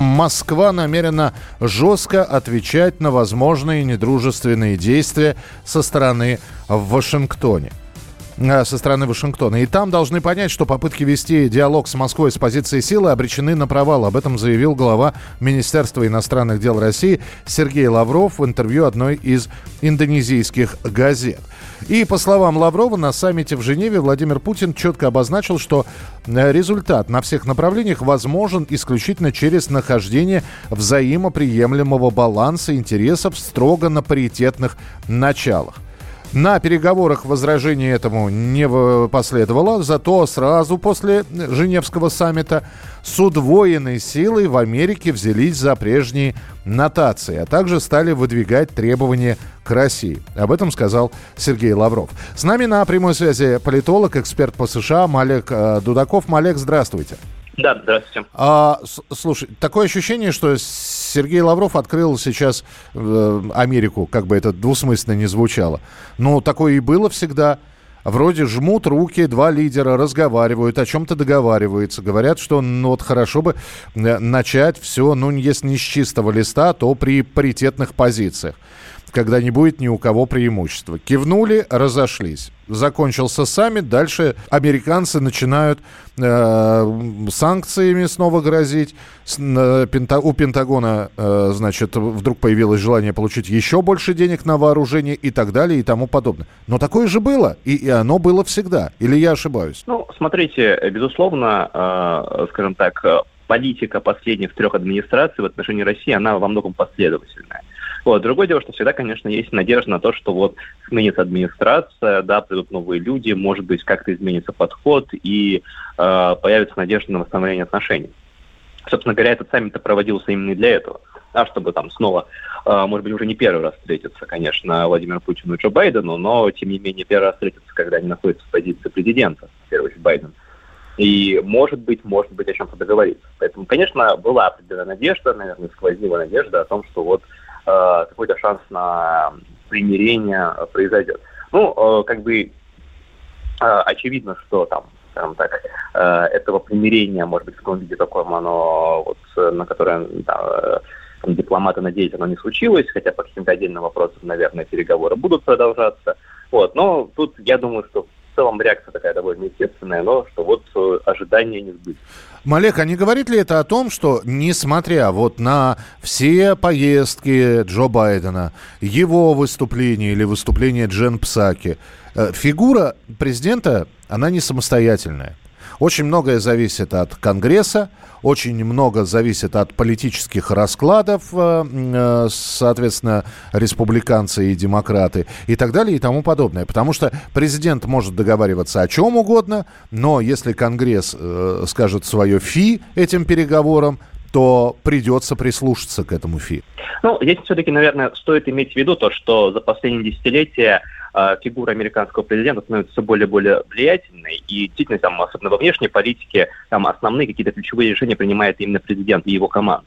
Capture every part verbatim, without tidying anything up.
Москва намерена жестко отвечать на возможные недружественные действия со стороны Вашингтона. Со стороны Вашингтона. И там должны понять, что попытки вести диалог с Москвой с позиции силы обречены на провал. Об этом заявил глава Министерства иностранных дел России Сергей Лавров в интервью одной из индонезийских газет. И, по словам Лаврова, на саммите в Женеве Владимир Путин четко обозначил, что результат на всех направлениях возможен исключительно через нахождение взаимоприемлемого баланса интересов строго на паритетных началах. На переговорах возражений этому не последовало, зато сразу после Женевского саммита с удвоенной силой в Америке взялись за прежние нотации, а также стали выдвигать требования к России. Об этом сказал Сергей Лавров. С нами на прямой связи политолог, эксперт по США Малек Дудаков. Малек, здравствуйте. Да, здравствуйте. А, слушай, такое ощущение, что Сергей Лавров открыл сейчас э, Америку, как бы это двусмысленно не звучало. Но такое и было всегда. Вроде жмут руки, два лидера разговаривают, о чем-то договариваются. Говорят, что ну, вот хорошо бы начать все, ну, если не с чистого листа, то при паритетных позициях, когда не будет ни у кого преимущества. Кивнули, разошлись. Закончился саммит, дальше американцы начинают э, санкциями снова грозить. С, э, пента, у Пентагона, э, значит, вдруг появилось желание получить еще больше денег на вооружение и так далее и тому подобное. Но такое же было, и, и оно было всегда. Или я ошибаюсь? Ну, смотрите, безусловно, э, скажем так, политика последних трех администраций в отношении России, она во многом последовательная. Вот. Другое дело, что всегда, конечно, есть надежда на то, что вот сменится администрация, да, придут новые люди, может быть, как-то изменится подход и э, появится надежда на восстановление отношений. Собственно говоря, этот саммит проводился именно для этого, а чтобы там снова, э, может быть, уже не первый раз встретиться, конечно, Владимиру Путину и Джо Байдену, но, тем не менее, первый раз встретиться, когда они находятся в позиции президента, в первую очередь Байден. И, может быть, может быть, о чем-то договориться. Поэтому, конечно, была определенная надежда, наверное, сквозила надежда о том, что вот э, какой-то шанс на примирение произойдет. Ну, э, как бы э, очевидно, что там, скажем так, э, этого примирения, может быть, в каком виде таком оно, вот, на которое да, э, дипломаты надеются, оно не случилось, хотя по каким-то отдельным вопросам, наверное, переговоры будут продолжаться. Вот, но тут, я думаю, что в целом реакция такая довольно естественная, но что вот ожидания не сбылись. Малек, а не говорит ли это о том, что несмотря вот на все поездки Джо Байдена, его выступление или выступление Джен Псаки, фигура президента, она не самостоятельная? Очень многое зависит от Конгресса, очень много зависит от политических раскладов, соответственно, республиканцы и демократы и так далее и тому подобное. Потому что президент может договариваться о чем угодно, но если Конгресс скажет свое фи этим переговорам, то придется прислушаться к этому фи. Ну, здесь все-таки, наверное, стоит иметь в виду то, что за последние десятилетия фигура американского президента становится все более и более влиятельной, и действительно, там, особенно во внешней политике, там основные какие-то ключевые решения принимает именно президент и его команда.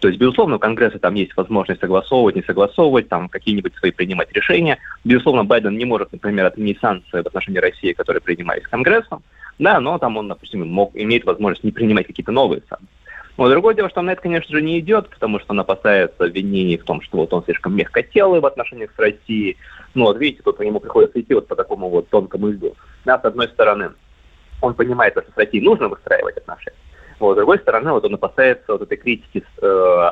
То есть, безусловно, у Конгресса там есть возможность согласовывать, не согласовывать, там какие-нибудь свои принимать решения. Безусловно, Байден не может, например, отменить санкции в отношении России, которые принимались Конгрессом, да, но там он, допустим, мог, имеет возможность не принимать какие-то новые санкции. Но другое дело, что он на это, конечно же, не идет, потому что он опасается обвинений в том, что вот он слишком мягкотелый в отношениях с Россией. Ну вот видите, тут ему приходится идти вот по такому вот тонкому льду. Да, с одной стороны, он понимает, что с Россией нужно выстраивать отношения. Вот, с другой стороны, вот он опасается вот этой критики э,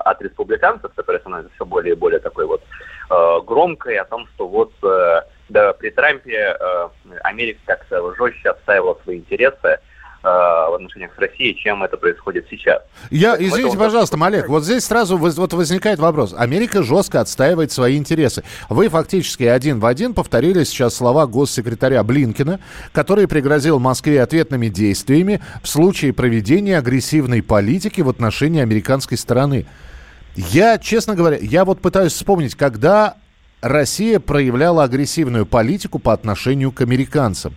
от республиканцев, которая становится все более и более такой вот э, громкой, о том, что вот э, да, при Трампе э, Америка как-то жестче отстаивала свои интересы в отношениях с Россией, чем это происходит сейчас. Я, извините, пожалуйста, Малек, вот здесь сразу вот возникает вопрос. Америка жестко отстаивает свои интересы. Вы фактически один в один повторили сейчас слова госсекретаря Блинкина, который пригрозил Москве ответными действиями в случае проведения агрессивной политики в отношении американской стороны. Я, честно говоря, я вот пытаюсь вспомнить, когда Россия проявляла агрессивную политику по отношению к американцам.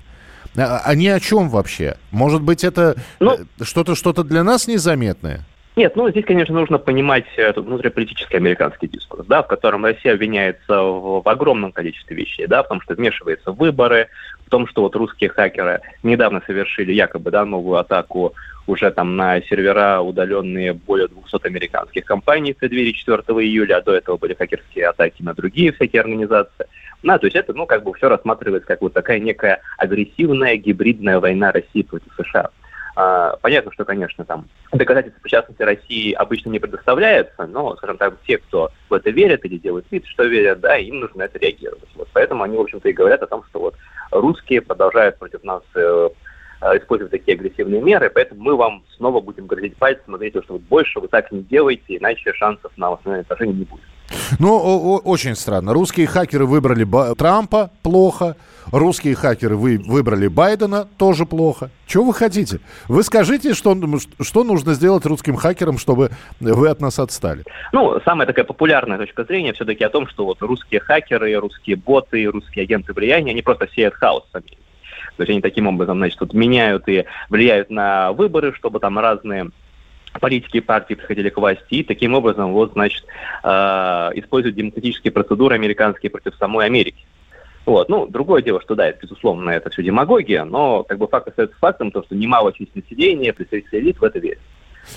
А ни о чем вообще? Может быть, это ну, что-то, что-то для нас незаметное? Нет, ну здесь, конечно, нужно понимать внутриполитический американский дискурс, да, в котором Россия обвиняется в, в огромном количестве вещей, да, в том, что вмешиваются в выборы, в том, что вот русские хакеры недавно совершили якобы да, новую атаку уже там на сервера, удаленные более двухсот американских компаний в преддверии четвёртого июля, а до этого были хакерские атаки на другие всякие организации. Да, то есть это, ну, как бы все рассматривается как вот такая некая агрессивная гибридная война России против США. А, понятно, что, конечно, там доказательства причастности России обычно не предоставляются, но, скажем так, те, кто в это верят или делают вид, что верят, да, им нужно на это реагировать. Вот поэтому они, в общем-то, и говорят о том, что вот русские продолжают против нас э, использовать такие агрессивные меры, поэтому мы вам снова будем грозить пальцем, смотрите, что вот больше вы так не делаете, иначе шансов на восстановление отношений не будет. Ну, о- очень странно. Русские хакеры выбрали Ба- Трампа, плохо. Русские хакеры вы- выбрали Байдена, тоже плохо. Чего вы хотите? Вы скажите, что, что нужно сделать русским хакерам, чтобы вы от нас отстали. Ну, самая такая популярная точка зрения все-таки о том, что вот русские хакеры, русские боты, русские агенты влияния, они просто сеют хаос сами. То есть они таким образом, значит, вот меняют и влияют на выборы, чтобы там разные... политики и партии приходили к власти и таким образом вот, значит, э, используют демократические процедуры американские против самой Америки. Вот. Ну, другое дело, что да, это, безусловно, это все демагогия, но как бы факт остается фактом, то, что немало численное население, представители элит в это верят.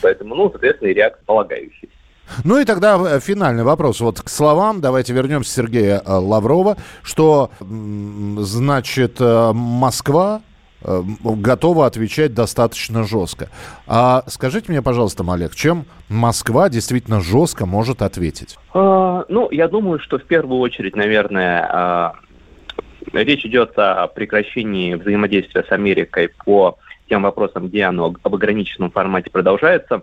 Поэтому, ну, соответственно, и реакция полагающаяся. Ну и тогда финальный вопрос. Вот к словам, давайте вернемся Сергея Лаврова, что, значит, Москва готова отвечать достаточно жестко. А скажите мне, пожалуйста, Малек, чем Москва действительно жестко может ответить? А, ну, я думаю, что в первую очередь, наверное, а, речь идет о прекращении взаимодействия с Америкой по тем вопросам, где оно об ограниченном формате продолжается.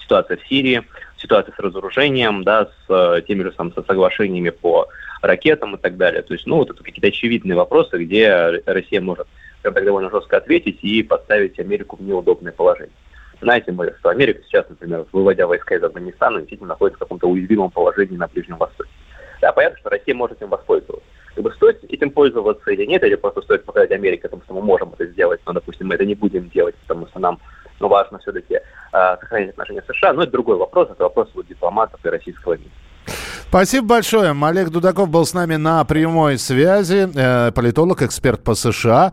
Ситуация в Сирии, ситуация с разоружением, да, с теми же сам, со соглашениями по ракетам и так далее. То есть, ну, вот это какие-то очевидные вопросы, где Россия может так довольно жестко ответить и поставить Америку в неудобное положение. Знаете, мы, что Америка сейчас, например, выводя войска из Афганистана, действительно находится в каком-то уязвимом положении на Ближнем Востоке. Да, понятно, что Россия может этим воспользоваться. Как бы стоит этим пользоваться или нет, или просто стоит показать Америке, потому что мы можем это сделать, но, допустим, мы это не будем делать, потому что нам ну, важно все-таки э, сохранить отношения с США. Но это другой вопрос, это вопрос вот, дипломатов и российского мира. Спасибо большое. Малек Дудаков был с нами на прямой связи. Политолог, эксперт по США.